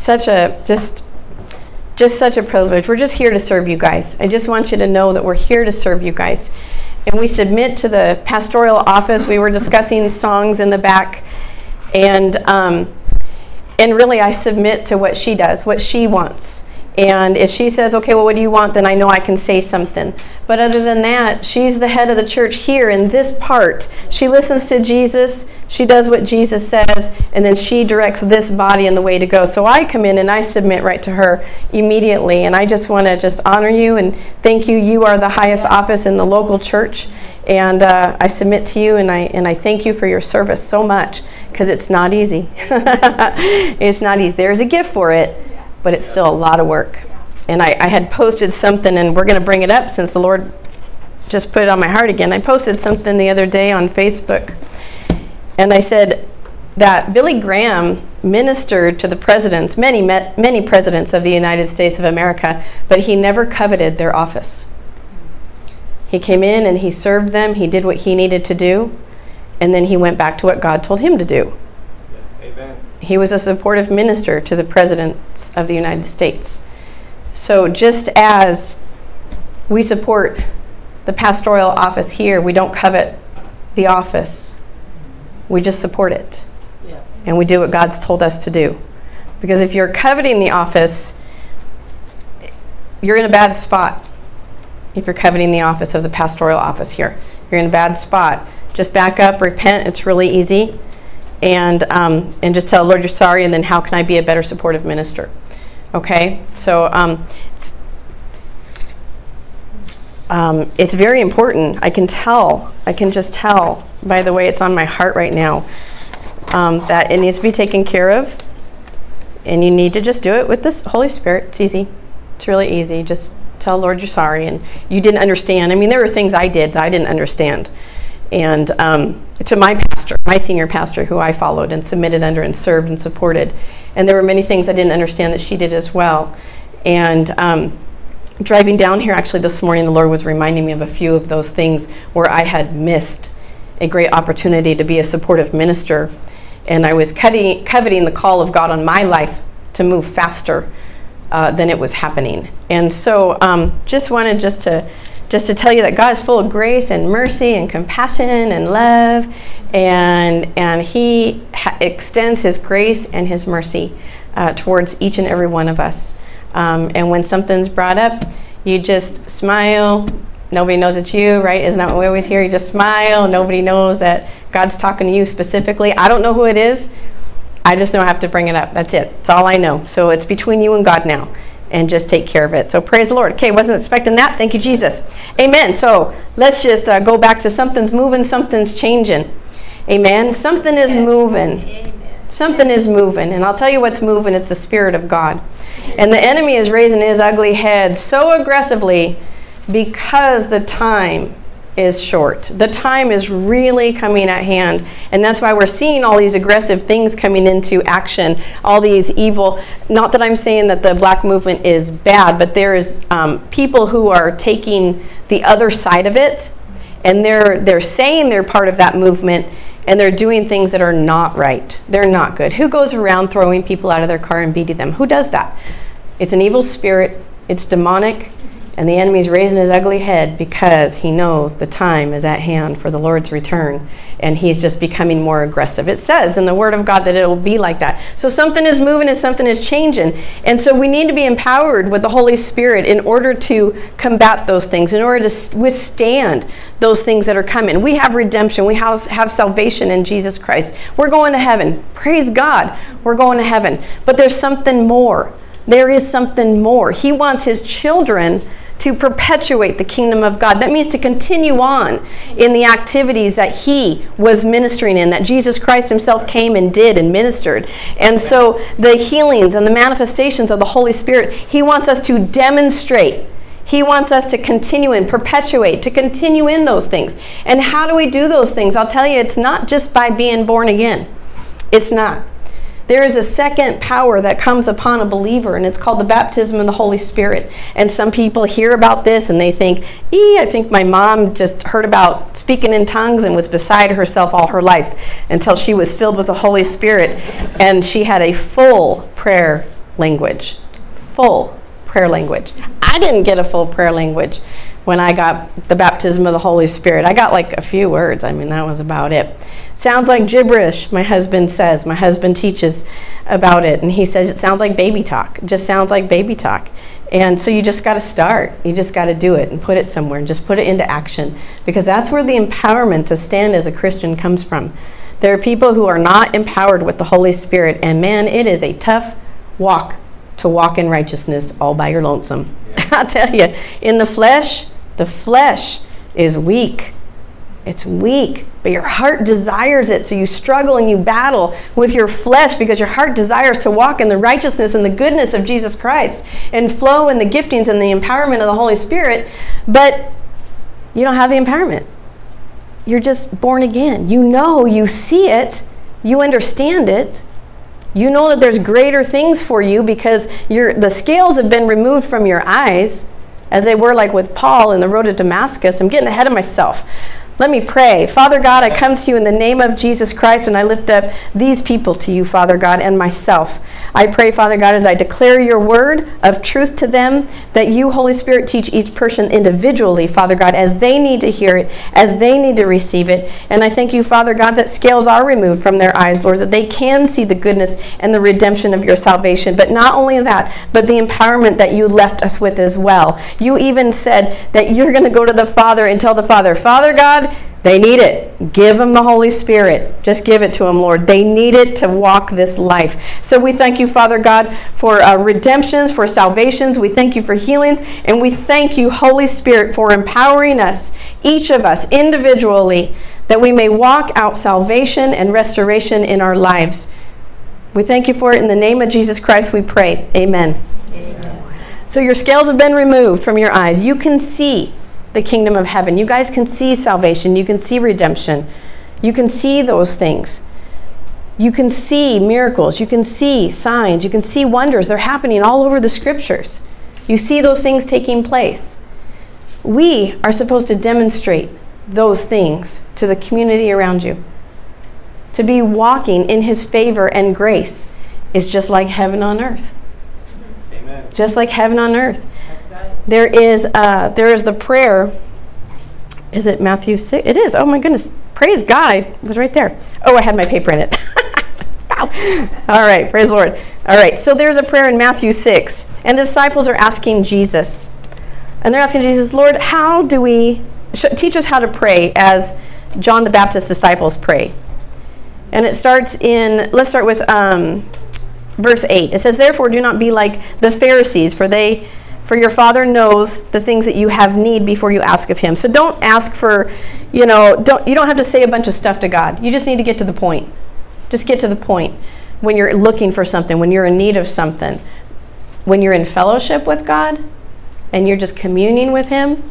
such a privilege. We're just here to serve you guys. I just want you to know that we're here to serve you guys. And we submit to the pastoral office. We were discussing songs in the back. And really, I submit to what she does, what she wants. And if she says, okay, well, what do you want? Then I know I can say something. But other than that, she's the head of the church here in this part. She listens to Jesus. She does what Jesus says. And then she directs this body in the way to go. So I come in and I submit right to her immediately. And I just want to just honor you and thank you. You are the highest office in the local church. And I submit to you, and I thank you for your service so much, because it's not easy. It's not easy. There's a gift for it. But it's still a lot of work. And I had posted something, and we're going to bring it up since the Lord just put it on my heart again. I posted something the other day on Facebook, and I said that Billy Graham ministered to the presidents, many presidents of the United States of America, but he never coveted their office. He came in and he served them, he did what he needed to do, and then he went back to what God told him to do. Amen. He was a supportive minister to the presidents of the United States. So just as we support the pastoral office here, we don't covet the office. We just support it. Yeah. And we do what God's told us to do. Because if you're coveting the office, you're in a bad spot. If you're coveting the office of the pastoral office here, you're in a bad spot. Just back up, repent. It's really easy. And just tell the Lord you're sorry, and then how can I be a better supportive minister? Okay, so it's very important. I can just tell by the way it's on my heart right now that it needs to be taken care of, and you need to just do it with this Holy Spirit. It's easy. It's really easy. Just tell the Lord you're sorry, and you didn't understand. I mean, there were things I did that I didn't understand. And to my pastor, my senior pastor, who I followed and submitted under and served and supported. And there were many things I didn't understand that she did as well. And driving down here actually this morning, the Lord was reminding me of a few of those things where I had missed a great opportunity to be a supportive minister. And I was coveting the call of God on my life to move faster than it was happening. And so just wanted to tell you that God is full of grace and mercy and compassion and love, and He extends His grace and His mercy towards each and every one of us. And when something's brought up, you just smile. Nobody knows it's you, right? Isn't that what we always hear? You just smile. Nobody knows that God's talking to you specifically. I don't know who it is. I just know I have to bring it up. That's it. That's all I know. So it's between you and God now. And just take care of it. So praise the Lord. Okay, wasn't expecting that. Thank you, Jesus. Amen. So let's just go back to something's moving, something's changing. Amen. Something is moving. Amen. Something is moving. And I'll tell you what's moving. It's the Spirit of God. And the enemy is raising his ugly head so aggressively because the time is short. The time is really coming at hand. And that's why we're seeing all these aggressive things coming into action, all these evil. Not that I'm saying that the black movement is bad, but there is people who are taking the other side of it, and they're saying they're part of that movement, and they're doing things that are not right. They're not good. Who goes around throwing people out of their car and beating them? Who does that? It's an evil spirit. It's demonic. And the enemy's raising his ugly head because he knows the time is at hand for the Lord's return. And he's just becoming more aggressive. It says in the Word of God that it will be like that. So something is moving and something is changing. And so we need to be empowered with the Holy Spirit in order to combat those things, in order to withstand those things that are coming. We have redemption. We have salvation in Jesus Christ. We're going to heaven. Praise God. We're going to heaven. But there's something more. There is something more. He wants his children to perpetuate the kingdom of God. That means to continue on in the activities that he was ministering in, that Jesus Christ himself came and did and ministered. And so the healings and the manifestations of the Holy Spirit, he wants us to demonstrate. He wants us to continue and perpetuate, to continue in those things. And how do we do those things? I'll tell you, it's not just by being born again. It's not. There is a second power that comes upon a believer, and it's called the baptism of the Holy Spirit. And some people hear about this, and they think, I think my mom just heard about speaking in tongues and was beside herself all her life until she was filled with the Holy Spirit, and she had a full prayer language, full prayer language. I didn't get a full prayer language when I got the baptism of the Holy Spirit. I got like a few words. I mean, that was about it. Sounds like gibberish, my husband says. My husband teaches about it, and he says it sounds like baby talk. It just sounds like baby talk. And so you just got to start. You just got to do it and put it somewhere and just put it into action, because that's where the empowerment to stand as a Christian comes from. There are people who are not empowered with the Holy Spirit, and man, it is a tough walk to walk in righteousness all by your lonesome. Yeah. I'll tell you, in the flesh is weak. It's weak, but your heart desires it, so you struggle and you battle with your flesh, because your heart desires to walk in the righteousness and the goodness of Jesus Christ and flow in the giftings and the empowerment of the Holy Spirit, but you don't have the empowerment. You're just born again. You know, you see it, you understand it. You know that there's greater things for you, because the scales have been removed from your eyes, as they were like with Paul in the road to Damascus. I'm getting ahead of myself. Let me pray. Father God, I come to you in the name of Jesus Christ, and I lift up these people to you, Father God, and myself. I pray, Father God, as I declare your word of truth to them, that you, Holy Spirit, teach each person individually, Father God, as they need to hear it, as they need to receive it. And I thank you, Father God, that scales are removed from their eyes, Lord, that they can see the goodness and the redemption of your salvation. But not only that, but the empowerment that you left us with as well. You even said that you're going to go to the Father and tell the Father, Father God, they need it. Give them the Holy Spirit. Just give it to them, Lord. They need it to walk this life. So we thank you, Father God, for redemptions, for salvations. We thank you for healings. And we thank you, Holy Spirit, for empowering us, each of us individually, that we may walk out salvation and restoration in our lives. We thank you for it. In the name of Jesus Christ, we pray. Amen. Amen. So your scales have been removed from your eyes. You can see the kingdom of heaven. You guys can see salvation. You can see redemption. You can see those things. You can see miracles. You can see signs. You can see wonders. They're happening all over the scriptures. You see those things taking place. We are supposed to demonstrate those things to the community around you. To be walking in his favor and grace is just like heaven on earth. Amen. Just like heaven on earth. There is the prayer. Is it Matthew 6? It is. Oh, my goodness. Praise God. It was right there. Oh, I had my paper in it. All right. Praise the Lord. All right. So there's a prayer in Matthew 6. And the disciples are asking Jesus. And they're asking Jesus, Lord, how do we... teach us how to pray as John the Baptist's disciples pray. And it starts in... Let's start with verse 8. It says, therefore, do not be like the Pharisees, for your Father knows the things that you have need before you ask of him. So don't ask for, you don't have to say a bunch of stuff to God. You just need to get to the point. Just get to the point when you're looking for something, when you're in need of something. When you're in fellowship with God and you're just communing with him,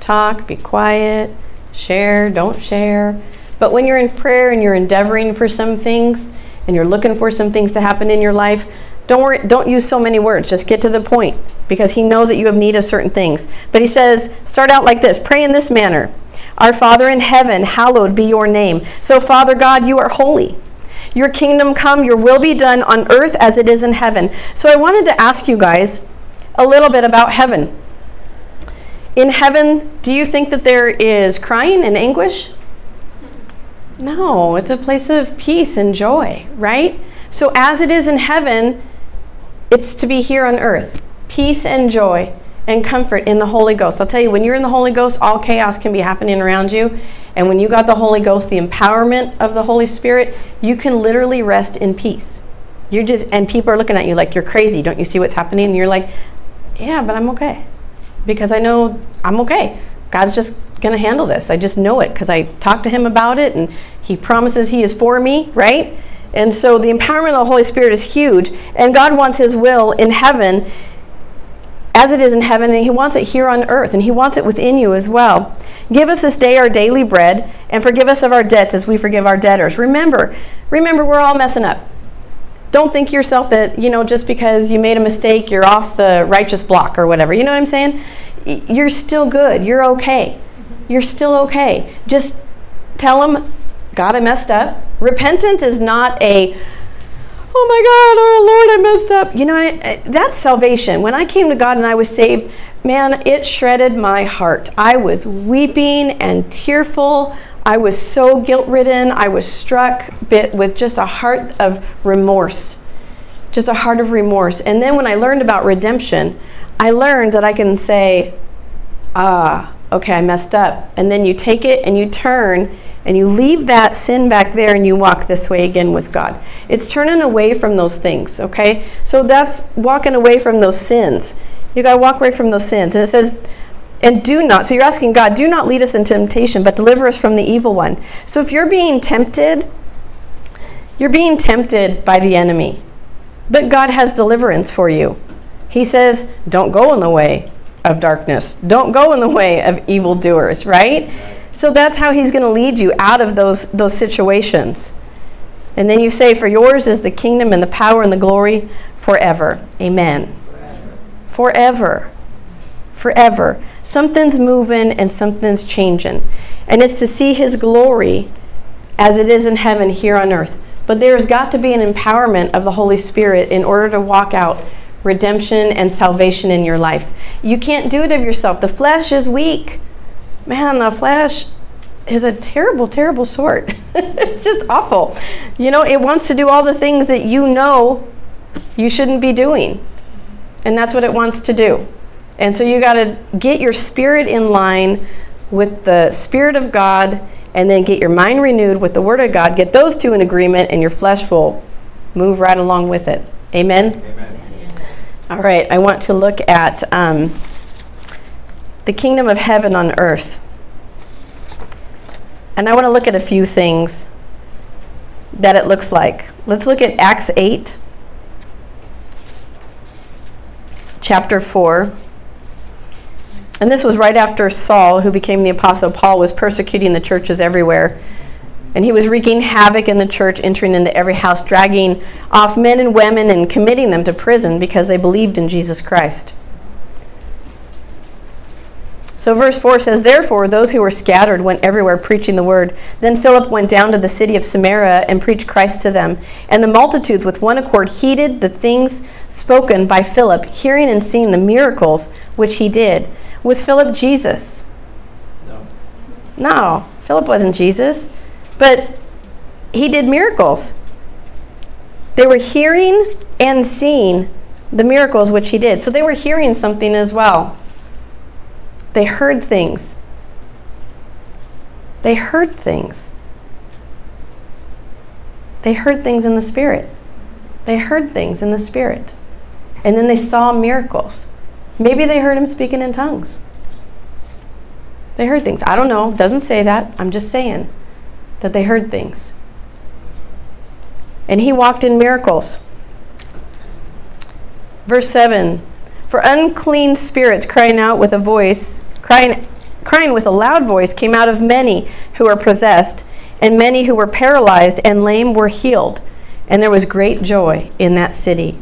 talk, be quiet, share, don't share. But when you're in prayer and you're endeavoring for some things and you're looking for some things to happen in your life, don't worry, don't use so many words. Just get to the point, because he knows that you have need of certain things. But he says, start out like this. Pray in this manner. Our Father in heaven, hallowed be your name. So, Father God, you are holy. Your kingdom come, your will be done on earth as it is in heaven. So I wanted to ask you guys a little bit about heaven. In heaven, do you think that there is crying and anguish? No, it's a place of peace and joy, right? So as it is in heaven, it's to be here on earth. Peace and joy and comfort in the Holy Ghost. I'll tell you, when you're in the Holy Ghost, all chaos can be happening around you. And when you got the Holy Ghost, the empowerment of the Holy Spirit, you can literally rest in peace. And people are looking at you like, you're crazy. Don't you see what's happening? And you're like, yeah, but I'm okay. Because I know I'm okay. God's just going to handle this. I just know it because I talked to him about it. And he promises he is for me, right? And so the empowerment of the Holy Spirit is huge. And God wants his will in heaven as it is in heaven, and he wants it here on earth, and he wants it within you as well. Give us this day our daily bread, and forgive us of our debts as we forgive our debtors. Remember, we're all messing up. Don't think yourself that, just because you made a mistake, you're off the righteous block or whatever. You know what I'm saying? You're still good. You're okay. You're still okay. Just tell him, God, I messed up. Repentance is not a, oh my God, oh Lord, I messed up. You know, that's salvation. When I came to God and I was saved, man, it shredded my heart. I was weeping and tearful. I was so guilt-ridden. I was struck with just a heart of remorse. Just a heart of remorse. And then when I learned about redemption, I learned that I can say, okay, I messed up. And then you take it and you turn and you leave that sin back there and you walk this way again with God. It's turning away from those things, okay? So that's walking away from those sins. You got to walk away from those sins. And it says, and do not. So you're asking God, do not lead us into temptation, but deliver us from the evil one. So if you're being tempted by the enemy. But God has deliverance for you. He says, don't go in the way of darkness. Don't go in the way of evildoers, right? So that's how he's going to lead you out of those situations. And then you say, for yours is the kingdom and the power and the glory forever. Amen. Forever. Forever. Something's moving and something's changing. And it's to see his glory as it is in heaven here on earth. But there's got to be an empowerment of the Holy Spirit in order to walk out redemption and salvation in your life. You can't do it of yourself. The flesh is weak. Man, the flesh is a terrible, terrible sort. It's just awful. You know, it wants to do all the things that you know you shouldn't be doing. And that's what it wants to do. And so you got to get your spirit in line with the Spirit of God, and then get your mind renewed with the Word of God. Get those two in agreement, and your flesh will move right along with it. Amen? Amen. All right, I want to look at the kingdom of heaven on earth. And I want to look at a few things that it looks like. Let's look at Acts 8, chapter 4. And this was right after Saul, who became the Apostle Paul, was persecuting the churches everywhere. And he was wreaking havoc in the church, entering into every house, dragging off men and women and committing them to prison because they believed in Jesus Christ. So verse 4 says, therefore, those who were scattered went everywhere preaching the word. Then Philip went down to the city of Samaria and preached Christ to them. And the multitudes with one accord heeded the things spoken by Philip, hearing and seeing the miracles which he did. Was Philip Jesus? No, Philip wasn't Jesus, but he did miracles. They were hearing and seeing the miracles which he did. So they were hearing something as well. They heard things. They heard things. They heard things in the Spirit. They heard things in the Spirit. And then they saw miracles. Maybe they heard him speaking in tongues. They heard things. I don't know. Doesn't say that. I'm just saying that they heard things. And he walked in miracles. Verse 7. For unclean spirits crying with a loud voice came out of many who were possessed, and many who were paralyzed and lame were healed. And there was great joy in that city.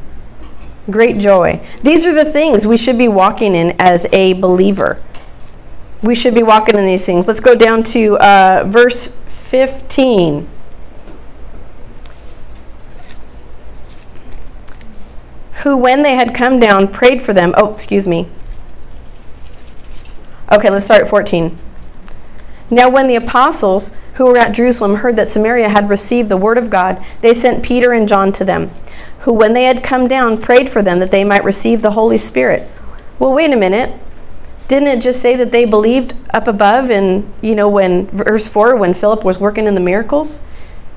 Great joy. These are the things we should be walking in as a believer. We should be walking in these things. Let's go down to verse 15. Who, when they had come down, prayed for them. Okay, let's start at 14. Now when the apostles who were at Jerusalem heard that Samaria had received the word of God, they sent Peter and John to them, who, when they had come down, prayed for them that they might receive the Holy Spirit. Well, wait a minute. Didn't it just say that they believed up above in, you know, when verse 4, when Philip was working in the miracles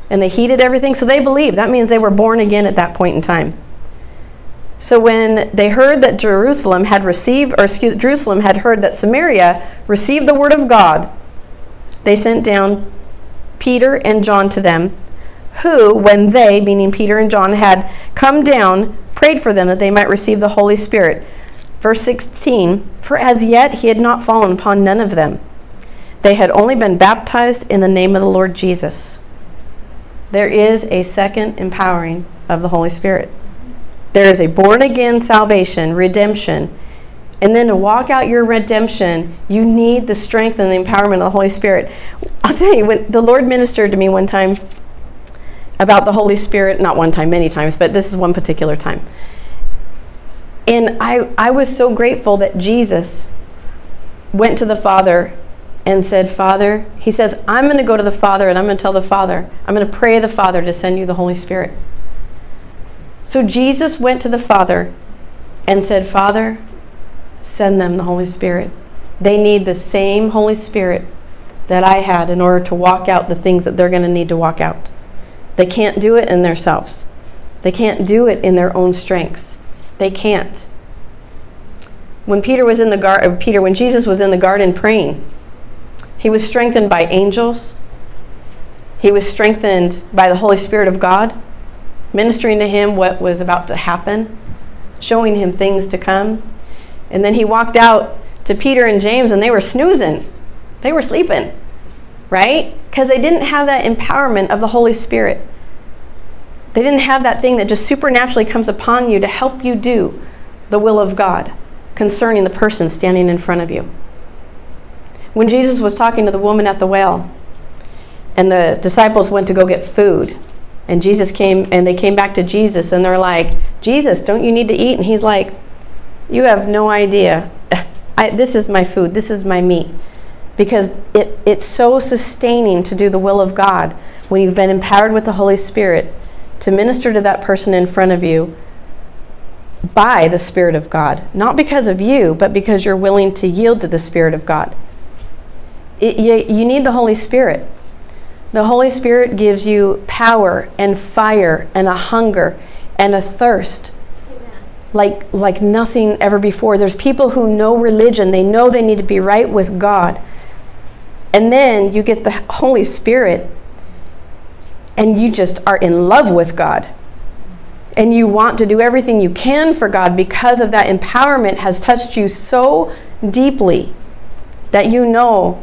and they heeded everything? So they believed. That means they were born again at that point in time. So when they heard that Jerusalem had heard that Samaria received the word of God, they sent down Peter and John to them, who, when they, meaning Peter and John, had come down, prayed for them that they might receive the Holy Spirit. Verse 16, for as yet he had not fallen upon none of them. They had only been baptized in the name of the Lord Jesus. There is a second empowering of the Holy Spirit. There is a born-again salvation, redemption. And then to walk out your redemption, you need the strength and the empowerment of the Holy Spirit. I'll tell you, when the Lord ministered to me one time, about the Holy Spirit, not one time, many times, but this is one particular time. And I was so grateful that Jesus went to the Father and said, Father, he says, I'm going to go to the Father and I'm going to tell the Father, I'm going to pray the Father to send you the Holy Spirit. So Jesus went to the Father and said, Father, send them the Holy Spirit. They need the same Holy Spirit that I had in order to walk out the things that they're going to need to walk out. They can't do it in themselves. They can't do it in their own strengths. They can't. When when Jesus was in the garden praying, he was strengthened by angels. He was strengthened by the Holy Spirit of God, ministering to him what was about to happen, showing him things to come. And then he walked out to Peter and James, and they were snoozing. They were sleeping, right? Because they didn't have that empowerment of the Holy Spirit. They didn't have that thing that just supernaturally comes upon you to help you do the will of God concerning the person standing in front of you. When Jesus was talking to the woman at the well, and the disciples went to go get food, and Jesus came, and they came back to Jesus, and they're like, Jesus, don't you need to eat? And he's like, you have no idea. This is my food. This is my meat. Because it's so sustaining to do the will of God when you've been empowered with the Holy Spirit to minister to that person in front of you by the Spirit of God. Not because of you, but because you're willing to yield to the Spirit of God. You need the Holy Spirit. The Holy Spirit gives you power and fire and a hunger and a thirst like nothing ever before. There's people who know religion. They know they need to be right with God. And then you get the Holy Spirit and you just are in love with God. And you want to do everything you can for God because of that empowerment has touched you so deeply that you know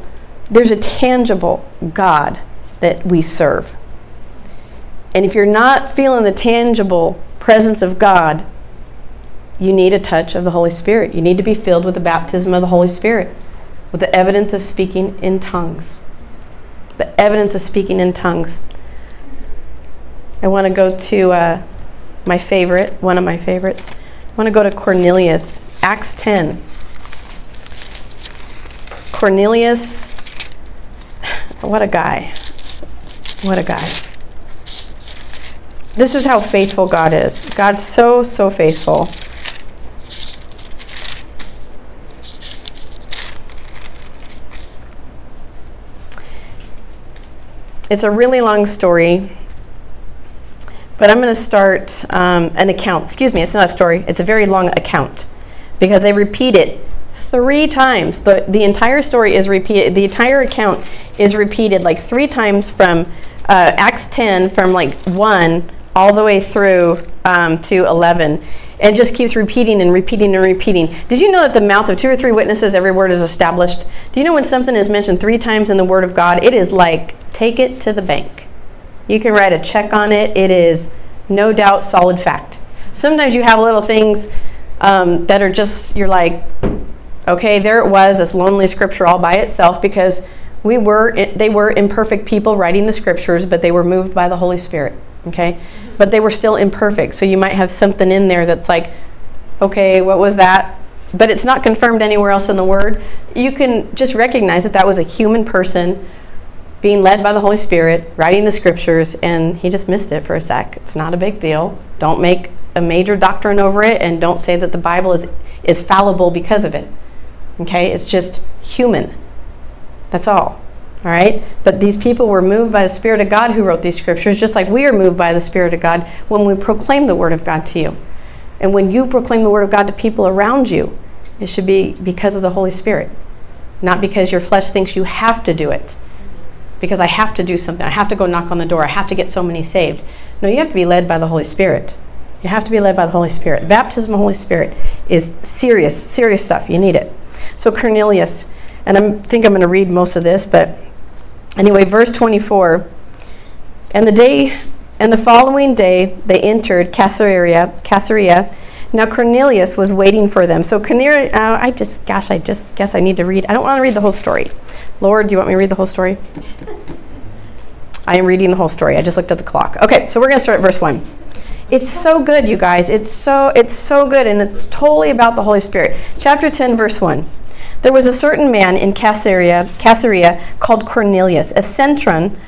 there's a tangible God that we serve. And if you're not feeling the tangible presence of God, you need a touch of the Holy Spirit. You need to be filled with the baptism of the Holy Spirit, with the evidence of speaking in tongues. The evidence of speaking in tongues. I want to go to one of my favorites. I want to go to Cornelius, Acts 10. Cornelius, what a guy. This is how faithful God is. God's so, so faithful. It's a really long story, but I'm going to start an account. Excuse me, it's not a story. It's a very long account because they repeat it 3 times. The entire story is repeated. The entire account is repeated like 3 times from Acts 10, from like 1 all the way through to 11. And just keeps repeating and repeating and repeating. Did you know that the mouth of 2 or 3 witnesses, every word is established? Do you know when something is mentioned 3 times in the Word of God, it is like... take it to the bank. You can write a check on it. It is no doubt solid fact. Sometimes you have little things that are just, you're like, okay, there it was, this lonely scripture all by itself, because they were imperfect people writing the scriptures, but they were moved by the Holy Spirit, okay? But they were still imperfect, so you might have something in there that's like, okay, what was that? But it's not confirmed anywhere else in the Word. You can just recognize that that was a human person being led by the Holy Spirit, writing the scriptures, and he just missed it for a sec. It's not a big deal. Don't make a major doctrine over it, and don't say that the Bible is fallible because of it. Okay? It's just human. That's all. All right? But these people were moved by the Spirit of God who wrote these scriptures, just like we are moved by the Spirit of God when we proclaim the Word of God to you. And when you proclaim the Word of God to people around you, it should be because of the Holy Spirit, not because your flesh thinks you have to do it. Because I have to do something. I have to go knock on the door. I have to get so many saved. No, you have to be led by the Holy Spirit. You have to be led by the Holy Spirit. Baptism of the Holy Spirit is serious, serious stuff. You need it. So Cornelius, and I think I'm going to read most of this, but anyway, verse 24. And the following day, they entered Caesarea. Now Cornelius was waiting for them. So Cornelius, I just guess I need to read. I don't want to read the whole story. Lord, do you want me to read the whole story? I am reading the whole story. I just looked at the clock. Okay, so we're going to start at verse 1. It's so good, you guys. It's so good, and it's totally about the Holy Spirit. Chapter 10, verse 1. There was a certain man in Caesarea called Cornelius, a centurion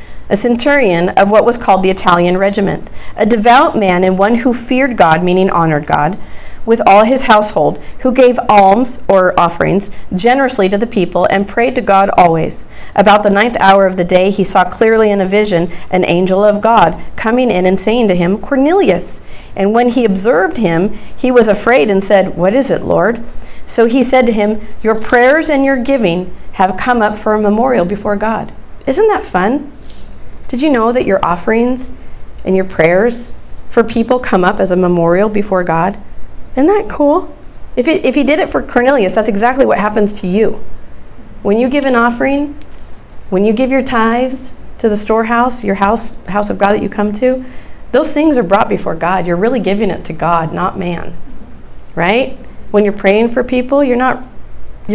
of what was called the Italian regiment, a devout man and one who feared God, meaning honored God, with all his household, who gave alms or offerings generously to the people and prayed to God always. About the 9th hour of the day, he saw clearly in a vision an angel of God coming in and saying to him, "Cornelius." And when he observed him, he was afraid and said, "What is it, Lord?" So he said to him, "Your prayers and your giving have come up for a memorial before God." Isn't that fun? Did you know that your offerings and your prayers for people come up as a memorial before God? Isn't that cool? If he did it for Cornelius, that's exactly what happens to you. When you give an offering, when you give your tithes to the storehouse, your house of God that you come to, those things are brought before God. You're really giving it to God, not man, right? When you're praying for people, you're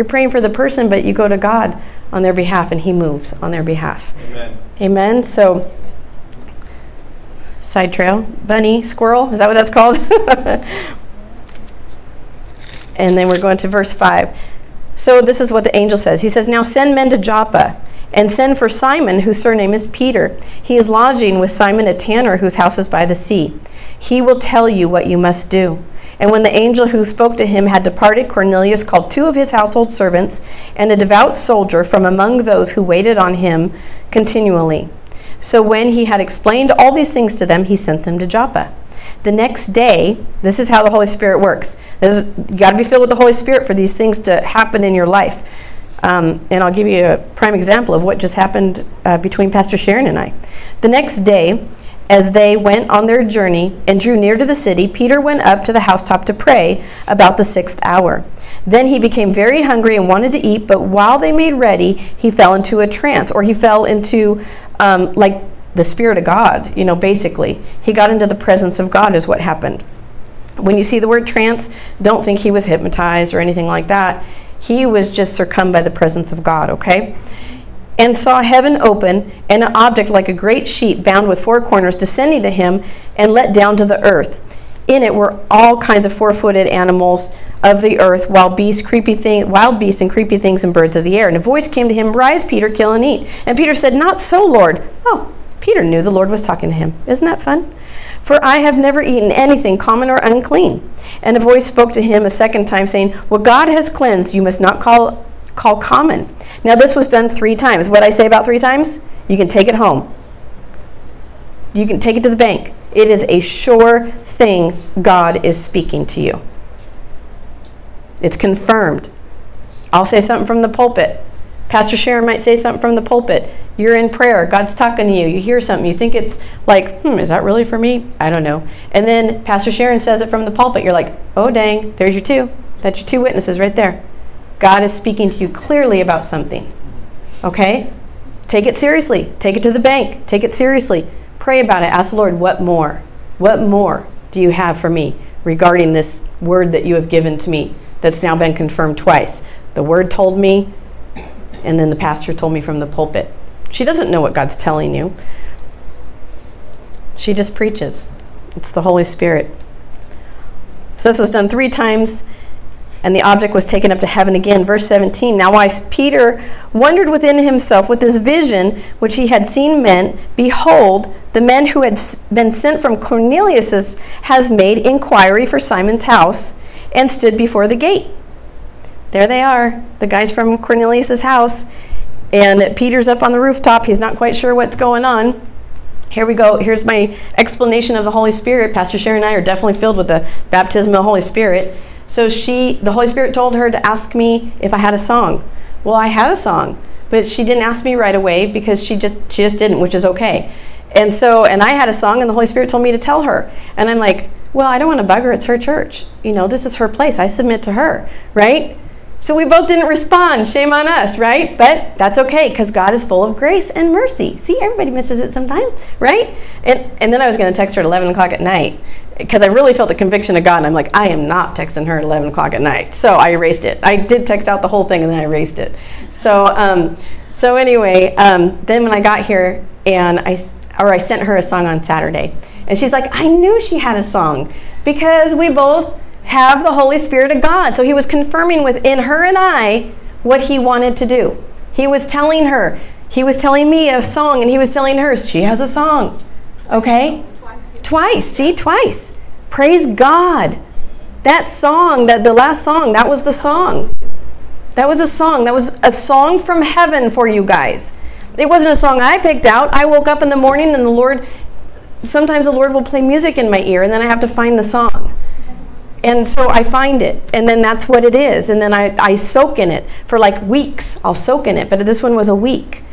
praying for the person, but you go to God on their behalf, and he moves on their behalf. Amen. Amen. So, side trail, bunny, squirrel, is that what that's called? And then we're going to verse 5. So this is what the angel says. He says, "Now send men to Joppa, and send for Simon, whose surname is Peter. He is lodging with Simon a tanner, whose house is by the sea. He will tell you what you must do." And when the angel who spoke to him had departed, Cornelius called 2 of his household servants and a devout soldier from among those who waited on him continually. So when he had explained all these things to them, he sent them to Joppa. The next day, this is how the Holy Spirit works. You got to be filled with the Holy Spirit for these things to happen in your life. And I'll give you a prime example of what just happened between Pastor Sharon and I. The next day, as they went on their journey and drew near to the city, Peter went up to the housetop to pray about the 6th hour. Then he became very hungry and wanted to eat, but while they made ready, he fell into a trance, or he fell into like the Spirit of God, basically. He got into the presence of God is what happened. When you see the word trance, don't think he was hypnotized or anything like that. He was just succumbed by the presence of God, okay? And saw heaven open, and an object like a great sheet bound with 4 corners descending to him and let down to the earth. In it were all kinds of 4-footed animals of the earth, wild beasts and creepy things and birds of the air. And a voice came to him, "Rise, Peter, kill and eat." And Peter said, "Not so, Lord." Oh, Peter knew the Lord was talking to him. Isn't that fun? "For I have never eaten anything common or unclean." And a voice spoke to him a second time, saying, "What God has cleansed, you must not call common." Now this was done 3 times. What I say about 3 times? You can take it home. You can take it to the bank. It is a sure thing God is speaking to you. It's confirmed. I'll say something from the pulpit. Pastor Sharon might say something from the pulpit. You're in prayer. God's talking to you. You hear something. You think it's like, is that really for me? I don't know. And then Pastor Sharon says it from the pulpit. You're like, oh, dang, there's your 2. That's your 2 witnesses right there. God is speaking to you clearly about something. Okay? Take it seriously. Take it to the bank. Take it seriously. Pray about it. Ask the Lord, what more? What more do you have for me regarding this word that you have given to me that's now been confirmed twice? The word told me, and then the pastor told me from the pulpit. She doesn't know what God's telling you. She just preaches. It's the Holy Spirit. So this was done 3 times, and the object was taken up to heaven again. Verse 17, now while Peter wondered within himself what this vision which he had seen meant, behold, the men who had been sent from Cornelius has made inquiry for Simon's house and stood before the gate. There they are, the guys from Cornelius' house. And Peter's up on the rooftop. He's not quite sure what's going on. Here we go. Here's my explanation of the Holy Spirit. Pastor Sharon and I are definitely filled with the baptism of the Holy Spirit. So the Holy Spirit told her to ask me if I had a song. Well, I had a song, but she didn't ask me right away because she just didn't, which is okay. And so, I had a song, and the Holy Spirit told me to tell her. And I'm like, well, I don't want to bug her. It's her church. This is her place. I submit to her, right? So we both didn't respond. Shame on us, right? But that's okay, because God is full of grace and mercy. See, everybody misses it sometimes, right? And then I was going to text her at 11 o'clock at night, because I really felt the conviction of God. And I'm like, I am not texting her at 11 o'clock at night. So I erased it. I did text out the whole thing, and then I erased it. So anyway, then when I got here, and I sent her a song on Saturday. And she's like, I knew she had a song because we both have the Holy Spirit of God. So he was confirming within her and I what he wanted to do. He was telling her. He was telling me a song, and he was telling her, she has a song. Okay? Twice. Praise God. That song, the last song, that was the song. That was a song. That was a song from heaven for you guys. It wasn't a song I picked out. I woke up in the morning and sometimes the Lord will play music in my ear, and then I have to find the song. And so I find it, and then that's what it is. And then I soak in it for like weeks. I'll soak in it, but this one was a week.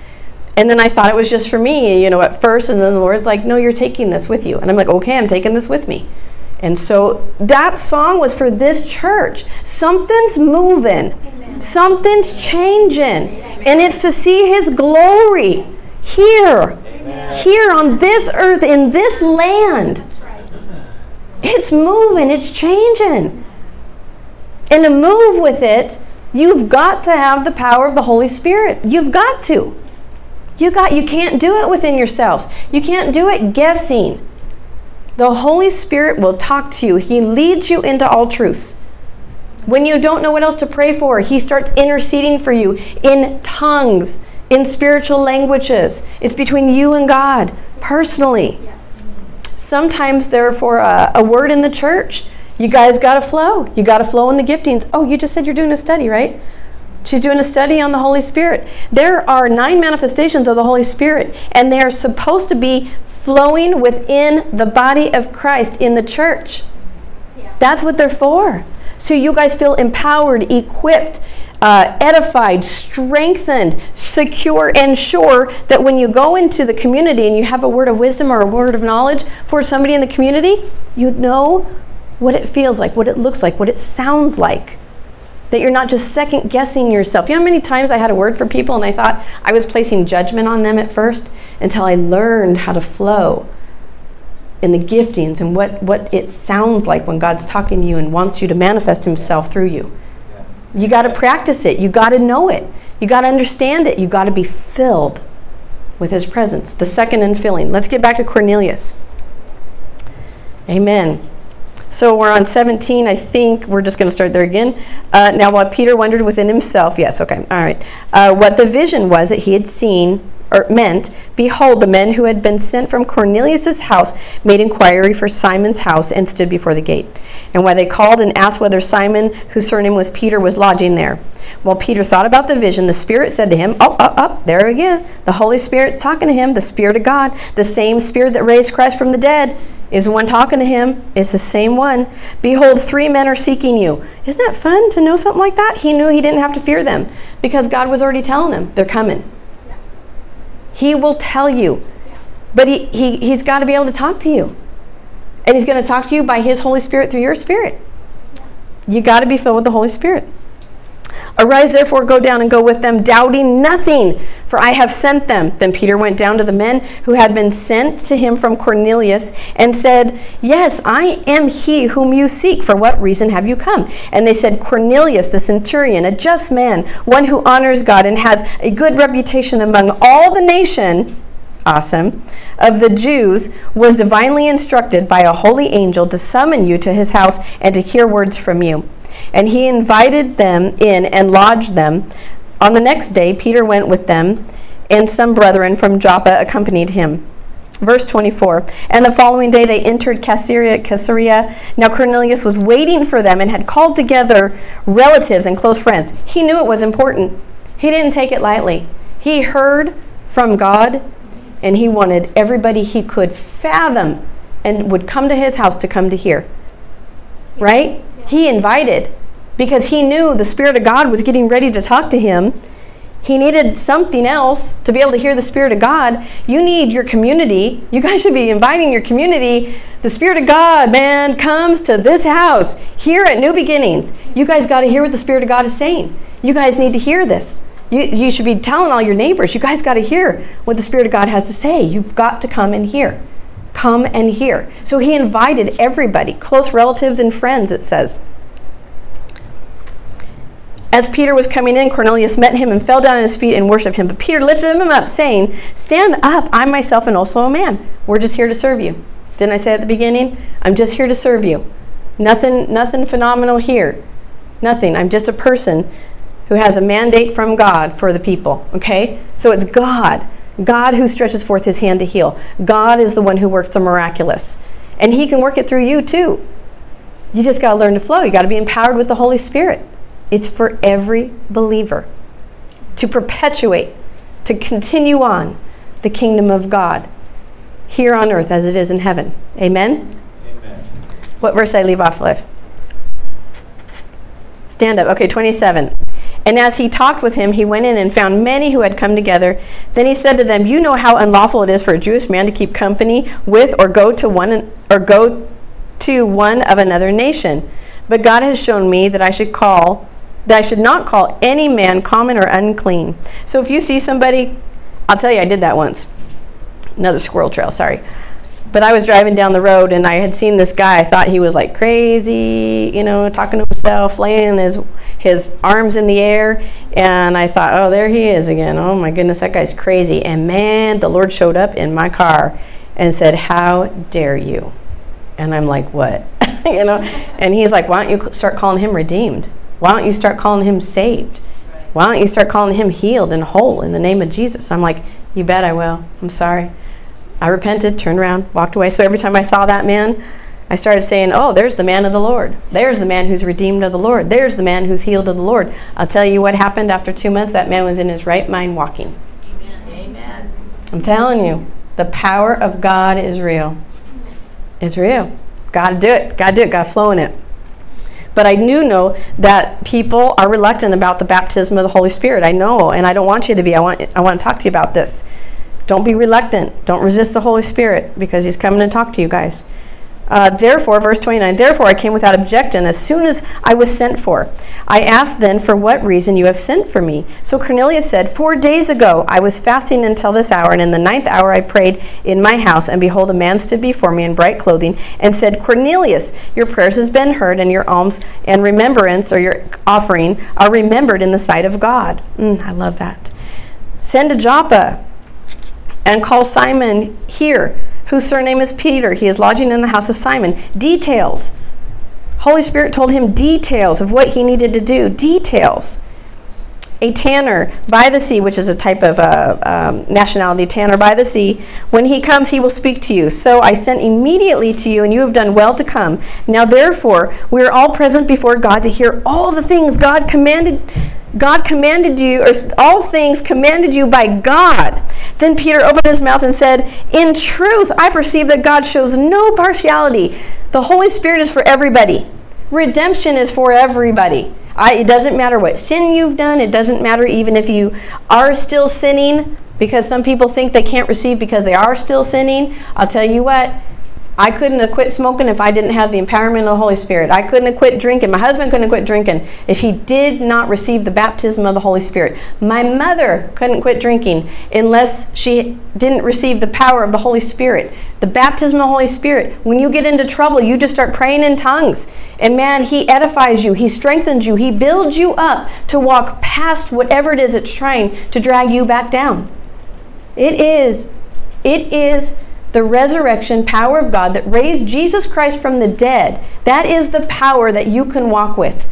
And then I thought it was just for me, at first, and then the Lord's like, no, you're taking this with you. And I'm like, okay, I'm taking this with me. And so that song was for this church. Something's moving. Amen. Something's changing. Amen. And it's to see his glory here. Amen. Here on this earth, in this land. Right. It's moving. It's changing. And to move with it, you've got to have the power of the Holy Spirit. You've got to. You can't do it within yourselves. You can't do it guessing. The Holy Spirit will talk to you. He leads you into all truths. When you don't know what else to pray for, he starts interceding for you in tongues, in spiritual languages. It's between you and God, personally. Sometimes, therefore, a word in the church. You guys got to flow. You got to flow in the giftings. Oh, you just said you're doing a study, right? She's doing a study on the Holy Spirit. There are 9 manifestations of the Holy Spirit, and they are supposed to be flowing within the body of Christ in the church. Yeah. That's what they're for. So you guys feel empowered, equipped, edified, strengthened, secure, and sure that when you go into the community and you have a word of wisdom or a word of knowledge for somebody in the community, you know what it feels like, what it looks like, what it sounds like. That you're not just second-guessing yourself. You know how many times I had a word for people and I thought I was placing judgment on them at first until I learned how to flow in the giftings and what it sounds like when God's talking to you and wants you to manifest himself through you. You got to practice it. You got to know it. You got to understand it. You got to be filled with his presence. The second in filling. Let's get back to Cornelius. Amen. So we're on 17, I think. We're just going to start there again. Now, while Peter wondered within himself, yes, okay, all right, what the vision was that he had seen or meant, behold, the men who had been sent from Cornelius' house made inquiry for Simon's house and stood before the gate. And while they called and asked whether Simon, whose surname was Peter, was lodging there. While Peter thought about the vision, the Spirit said to him, there again, the Holy Spirit's talking to him, the Spirit of God, the same Spirit that raised Christ from the dead is the one talking to him. It's the same one. Behold, 3 men are seeking you. Isn't that fun to know something like that? He knew he didn't have to fear them because God was already telling him, they're coming. He will tell you, but he's got to be able to talk to you. And he's going to talk to you by his Holy Spirit through your spirit. You got to be filled with the Holy Spirit. Arise, therefore, go down and go with them, doubting nothing, for I have sent them. Then Peter went down to the men who had been sent to him from Cornelius and said, yes, I am he whom you seek. For what reason have you come? And they said, Cornelius, the centurion, a just man, one who honors God and has a good reputation among all the nation, awesome, of the Jews, was divinely instructed by a holy angel to summon you to his house and to hear words from you. And he invited them in and lodged them. On the next day, Peter went with them, and some brethren from Joppa accompanied him. Verse 24, and the following day they entered Caesarea. Now Cornelius was waiting for them and had called together relatives and close friends. He knew it was important. He didn't take it lightly. He heard from God, and he wanted everybody he could fathom and would come to his house to come to hear. Right? He invited because he knew the Spirit of God was getting ready to talk to him. He needed something else to be able to hear the Spirit of God. You need your community. You guys should be inviting your community. The Spirit of God, man, comes to this house here at New Beginnings. You guys got to hear what the Spirit of God is saying. You guys need to hear this. You should be telling all your neighbors, you guys got to hear what the Spirit of God has to say. You've got to come and hear. Come and hear. So he invited everybody, close relatives and friends, it says. As Peter was coming in, Cornelius met him and fell down at his feet and worshipped him. But Peter lifted him up, saying, "Stand up, I myself am also a man. We're just here to serve you." Didn't I say at the beginning? I'm just here to serve you. Nothing phenomenal here. Nothing. I'm just a person who has a mandate from God for the people. Okay? So it's God. God who stretches forth his hand to heal. God is the one who works the miraculous. And he can work it through you too. You just got to learn to flow. You got to be empowered with the Holy Spirit. It's for every believer to perpetuate, to continue on the kingdom of God here on earth as it is in heaven. Amen? Amen. What verse I leave off with? Stand up. Okay, 27. And as he talked with him, he went in and found many who had come together. Then he said to them, "You know how unlawful it is for a Jewish man to keep company with or go to one of another nation. But God has shown me that I should not call any man common or unclean." So if you see somebody, I'll tell you, I did that once. Another squirrel trail, sorry. But I was driving down the road and I had seen this guy. I thought he was like crazy, talking to himself, laying his arms in the air. And I thought, oh, there he is again. Oh my goodness, that guy's crazy. And man, the Lord showed up in my car and said, "How dare you?" And I'm like, what? And he's like, why don't you start calling him redeemed? Why don't you start calling him saved? Why don't you start calling him healed and whole in the name of Jesus? So I'm like, you bet I will. I'm sorry. I repented, turned around, walked away. So every time I saw that man, I started saying, oh, there's the man of the Lord. There's the man who's redeemed of the Lord. There's the man who's healed of the Lord. I'll tell you what happened after 2 months. That man was in his right mind walking. Amen. Amen. I'm telling you, the power of God is real. It's real. Gotta do it. Gotta do it. Gotta flow in it. But I do know that people are reluctant about the baptism of the Holy Spirit. I know, and I don't want you to be. I want to talk to you about this. Don't be reluctant. Don't resist the Holy Spirit because he's coming to talk to you guys. Therefore, verse 29, "Therefore I came without objection as soon as I was sent for. I asked then, for what reason you have sent for me? So Cornelius said, 4 days ago I was fasting until this hour, and in the 9th hour I prayed in my house, and behold, a man stood before me in bright clothing and said, 'Cornelius, your prayers has been heard, and your alms and remembrance,' or your offering, 'are remembered in the sight of God.'" I love that. "Send to Joppa and call Simon here, whose surname is Peter. He is lodging in the house of Simon." Details. Holy Spirit told him details of what he needed to do. Details. "A tanner by the sea," which is a type of nationality, tanner by the sea, "when he comes, he will speak to you. So I sent immediately to you, and you have done well to come. Now therefore, we are all present before God to hear all the things all things commanded you by God." Then Peter opened his mouth and said, "In truth, I perceive that God shows no partiality." The Holy Spirit is for everybody. Redemption is for everybody. It doesn't matter what sin you've done. It doesn't matter even if you are still sinning, because some people think they can't receive because they are still sinning. I'll tell you what. I couldn't have quit smoking if I didn't have the empowerment of the Holy Spirit. I couldn't have quit drinking. My husband couldn't have quit drinking if he did not receive the baptism of the Holy Spirit. My mother couldn't quit drinking unless she didn't receive the power of the Holy Spirit. The baptism of the Holy Spirit. When you get into trouble, you just start praying in tongues. And man, he edifies you. He strengthens you. He builds you up to walk past whatever it is that's trying to drag you back down. It is the resurrection power of God that raised Jesus Christ from the dead. That is the power that you can walk with.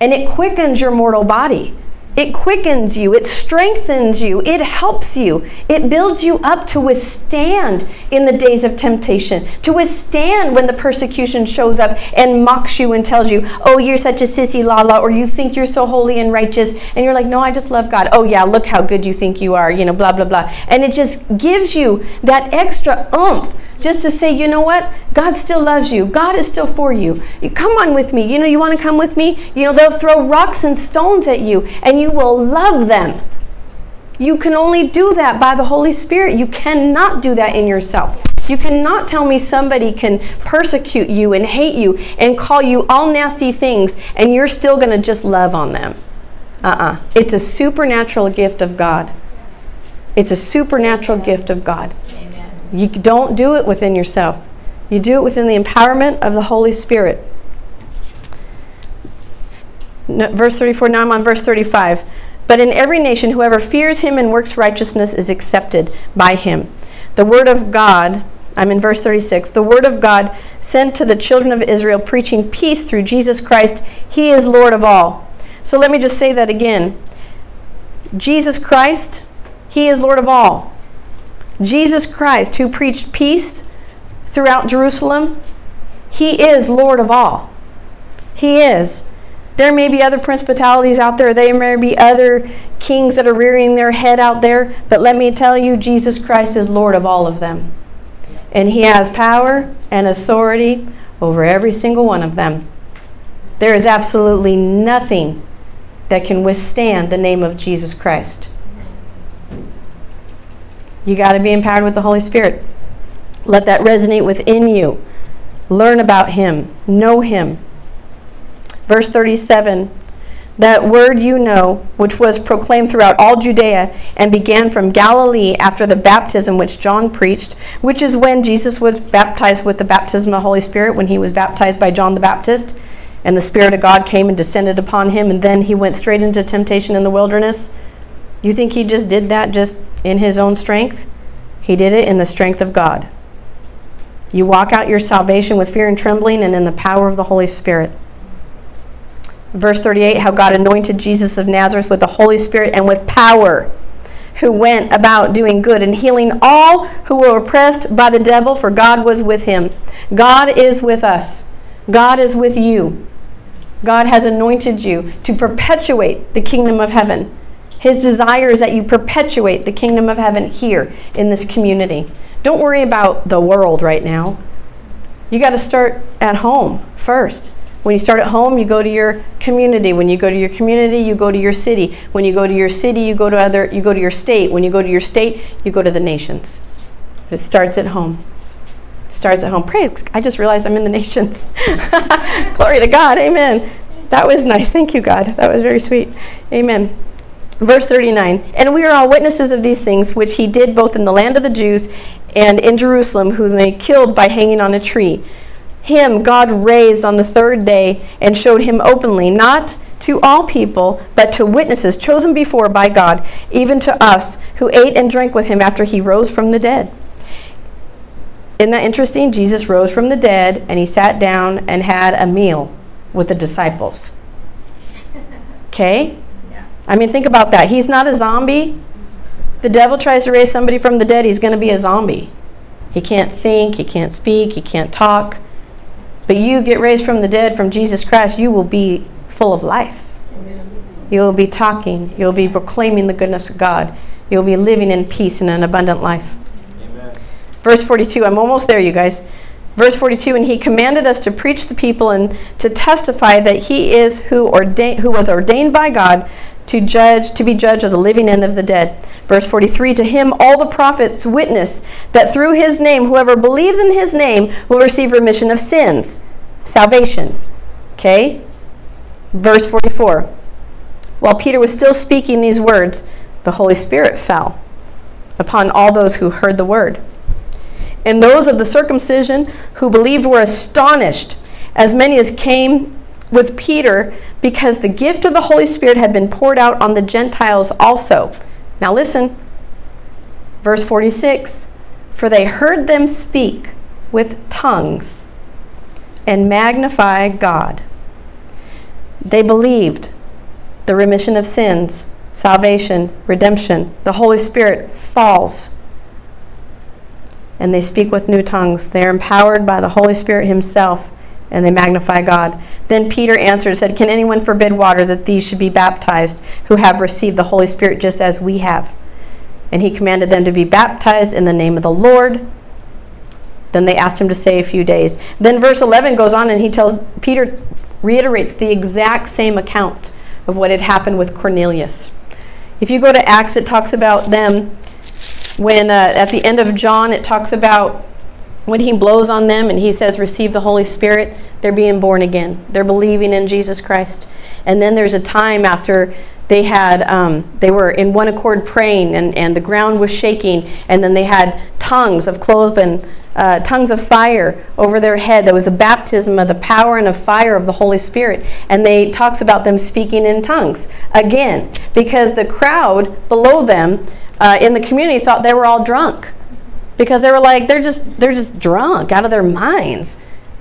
And it quickens your mortal body. It quickens you. It strengthens you. It helps you. It builds you up to withstand in the days of temptation, to withstand when the persecution shows up and mocks you and tells you, oh, you're such a sissy, la-la, or you think you're so holy and righteous. And you're like, no, I just love God. Oh, yeah, look how good you think you are, blah, blah, blah. And it just gives you that extra oomph just to say, you know what? God still loves you. God is still for you. Come on with me. You want to come with me? They'll throw rocks and stones at you, and you will love them. You can only do that by the Holy Spirit. You cannot do that in yourself. You cannot tell me somebody can persecute you and hate you and call you all nasty things, and you're still going to just love on them. It's a supernatural gift of God. It's a supernatural gift of God. You don't do it within yourself. You do it within the empowerment of the Holy Spirit. verse 34, now I'm on verse 35. But in every nation, whoever fears him and works righteousness is accepted by him. The word of God, I'm in verse 36, the word of God sent to the children of Israel, preaching peace through Jesus Christ. He is Lord of all. So let me just say that again. Jesus Christ, he is Lord of all. Jesus Christ, who preached peace throughout Jerusalem, he is Lord of all. He is. There may be other principalities out there. There may be other kings that are rearing their head out there. But let me tell you, Jesus Christ is Lord of all of them. And he has power and authority over every single one of them. There is absolutely nothing that can withstand the name of Jesus Christ. You got to be empowered with the Holy Spirit. Let that resonate within you. Learn about him. Know him. Verse 37, that word you know, which was proclaimed throughout all Judea and began from Galilee after the baptism which John preached, which is when Jesus was baptized with the baptism of the Holy Spirit, when he was baptized by John the Baptist, and the Spirit of God came and descended upon him, and then he went straight into temptation in the wilderness. You think he just did that just in his own strength? He did it in the strength of God. You walk out your salvation with fear and trembling and in the power of the Holy Spirit. Verse 38, how God anointed Jesus of Nazareth with the Holy Spirit and with power, who went about doing good and healing all who were oppressed by the devil, for God was with him. God is with us. God is with you. God has anointed you to perpetuate the kingdom of heaven. His desire is that you perpetuate the kingdom of heaven here in this community. Don't worry about the world right now. You got to start at home first. When you start at home, you go to your community. When you go to your community, you go to your city. When you go to your city, you go to your state. When you go to your state, you go to the nations. It starts at home. It starts at home. Pray. I just realized I'm in the nations. Glory to God. Amen. That was nice. Thank you, God. That was very sweet. Amen. Verse 39, and we are all witnesses of these things, which he did both in the land of the Jews and in Jerusalem, whom they killed by hanging on a tree. Him God raised on the third day and showed him openly, not to all people, but to witnesses chosen before by God, even to us who ate and drank with him after he rose from the dead. Isn't that interesting? Jesus rose from the dead and he sat down and had a meal with the disciples. Okay? Yeah. I mean, think about that. He's not a zombie. The devil tries to raise somebody from the dead, he's going to be a zombie. He can't think, he can't speak, he can't talk. But you get raised from the dead from Jesus Christ, you will be full of life. You'll be talking. You'll be proclaiming the goodness of God. You'll be living in peace and an abundant life. Amen. Verse 42, I'm almost there, you guys. Verse 42, and he commanded us to preach the people and to testify that he is who was ordained by God to be judge of the living and of the dead. Verse 43, to him all the prophets witness that through his name, whoever believes in his name will receive remission of sins, salvation. Okay? Verse 44, while Peter was still speaking these words, the Holy Spirit fell upon all those who heard the word. And those of the circumcision who believed were astonished, as many as came with Peter, because the gift of the Holy Spirit had been poured out on the Gentiles also. Now listen, verse 46, for they heard them speak with tongues and magnify God. They believed the remission of sins, salvation, redemption. The Holy Spirit falls and they speak with new tongues. They are empowered by the Holy Spirit himself. And they magnify God. Then Peter answered and said, can anyone forbid water that these should be baptized who have received the Holy Spirit just as we have? And he commanded them to be baptized in the name of the Lord. Then they asked him to stay a few days. Then verse 11 goes on and he tells, Peter reiterates the exact same account of what had happened with Cornelius. If you go to Acts, it talks about them when at the end of John, it talks about when he blows on them and he says, receive the Holy Spirit, they're being born again. They're believing in Jesus Christ. And then there's a time after they had, they were in one accord praying and the ground was shaking. And then they had tongues of cloven tongues of fire over their head. There was a baptism of the power and of fire of the Holy Spirit. And they talks about them speaking in tongues. Again, because the crowd below them in the community thought they were all drunk. Because they were like, they're just drunk out of their minds.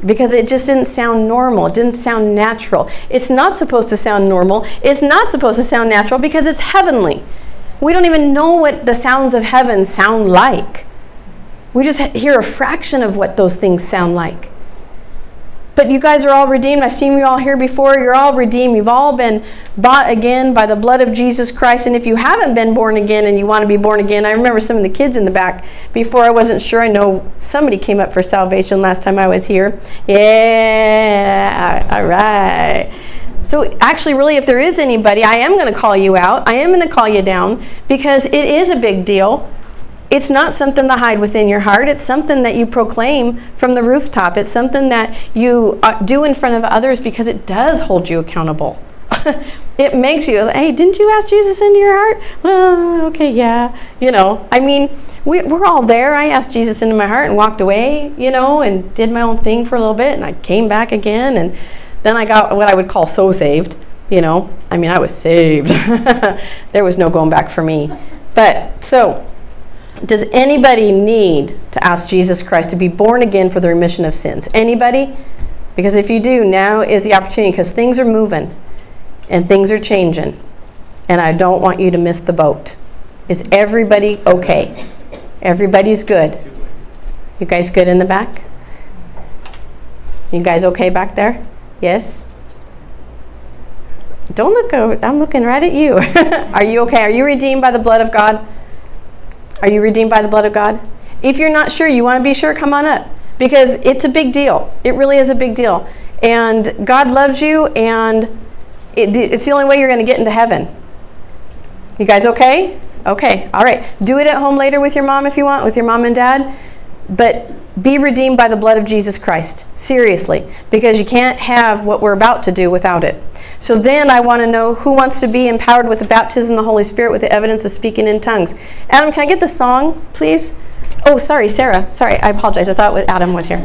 Because it just didn't sound normal. It didn't sound natural. It's not supposed to sound normal. It's not supposed to sound natural because it's heavenly. We don't even know what the sounds of heaven sound like. We just hear a fraction of what those things sound like. But you guys are all redeemed. I've seen you all here before. You're all redeemed. You've all been bought again by the blood of Jesus Christ. And if you haven't been born again and you want to be born again, I remember some of the kids in the back before, I wasn't sure. I know somebody came up for salvation last time I was here. Yeah, all right. So actually, really, if there is anybody, I am going to call you out. I am going to call you down because it is a big deal. It's not something to hide within your heart. It's something that you proclaim from the rooftop. It's something that you do in front of others because it does hold you accountable. It makes you, hey, didn't you ask Jesus into your heart? Well, okay, yeah. You know, I mean, we're all there. I asked Jesus into my heart and walked away, you know, and did my own thing for a little bit. And I came back again. And then I got what I would call so saved, you know. I mean, I was saved. There was no going back for me. But so... does anybody need to ask Jesus Christ to be born again for the remission of sins? Anybody? Because if you do, now is the opportunity, because things are moving and things are changing. And I don't want you to miss the boat. Is everybody okay? Everybody's good. You guys good in the back? You guys okay back there? Yes? Don't look over. I'm looking right at you. Are you okay? Are you redeemed by the blood of God? Are you redeemed by the blood of God? If you're not sure, you want to be sure, come on up. Because it's a big deal. It really is a big deal. And God loves you, and it's the only way you're going to get into heaven. You guys okay? Okay. All right. Do it at home later with your mom if you want, with your mom and dad. But be redeemed by the blood of Jesus Christ. Seriously. Because you can't have what we're about to do without it. So then I want to know who wants to be empowered with the baptism of the Holy Spirit with the evidence of speaking in tongues. Adam, can I get the song, please? Oh, sorry, Sarah. Sorry, I apologize. I thought Adam was here.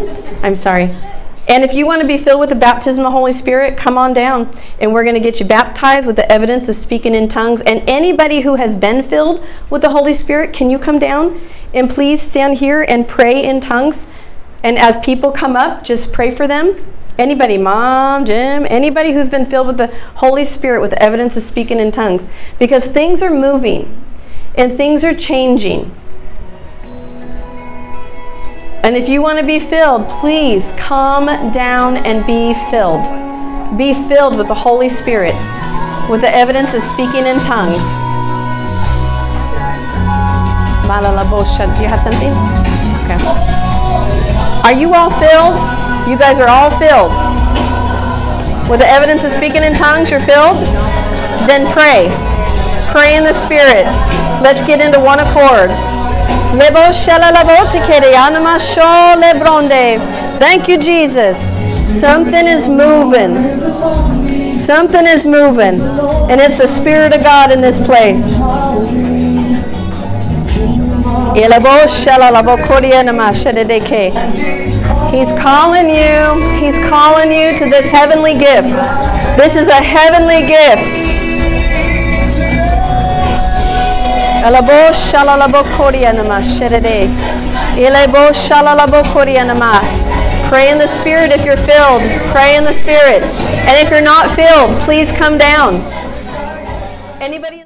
I'm sorry. And if you want to be filled with the baptism of the Holy Spirit, come on down. And we're going to get you baptized with the evidence of speaking in tongues. And anybody who has been filled with the Holy Spirit, can you come down? And please stand here and pray in tongues. And as people come up, just pray for them. Anybody, Mom, Jim, anybody who's been filled with the Holy Spirit with the evidence of speaking in tongues. Because things are moving and things are changing. And if you want to be filled, please come down and be filled. Be filled with the Holy Spirit, with the evidence of speaking in tongues. Do you have something? Okay. Are you all filled? You guys are all filled. With the evidence of speaking in tongues, you're filled? Then pray. Pray in the Spirit. Let's get into one accord. Thank you, Jesus. Something is moving. Something is moving. And it's the Spirit of God in this place. He's calling you. He's calling you to this heavenly gift. This is a heavenly gift. Pray in the Spirit if you're filled. Pray in the Spirit. And if you're not filled, please come down. Anybody?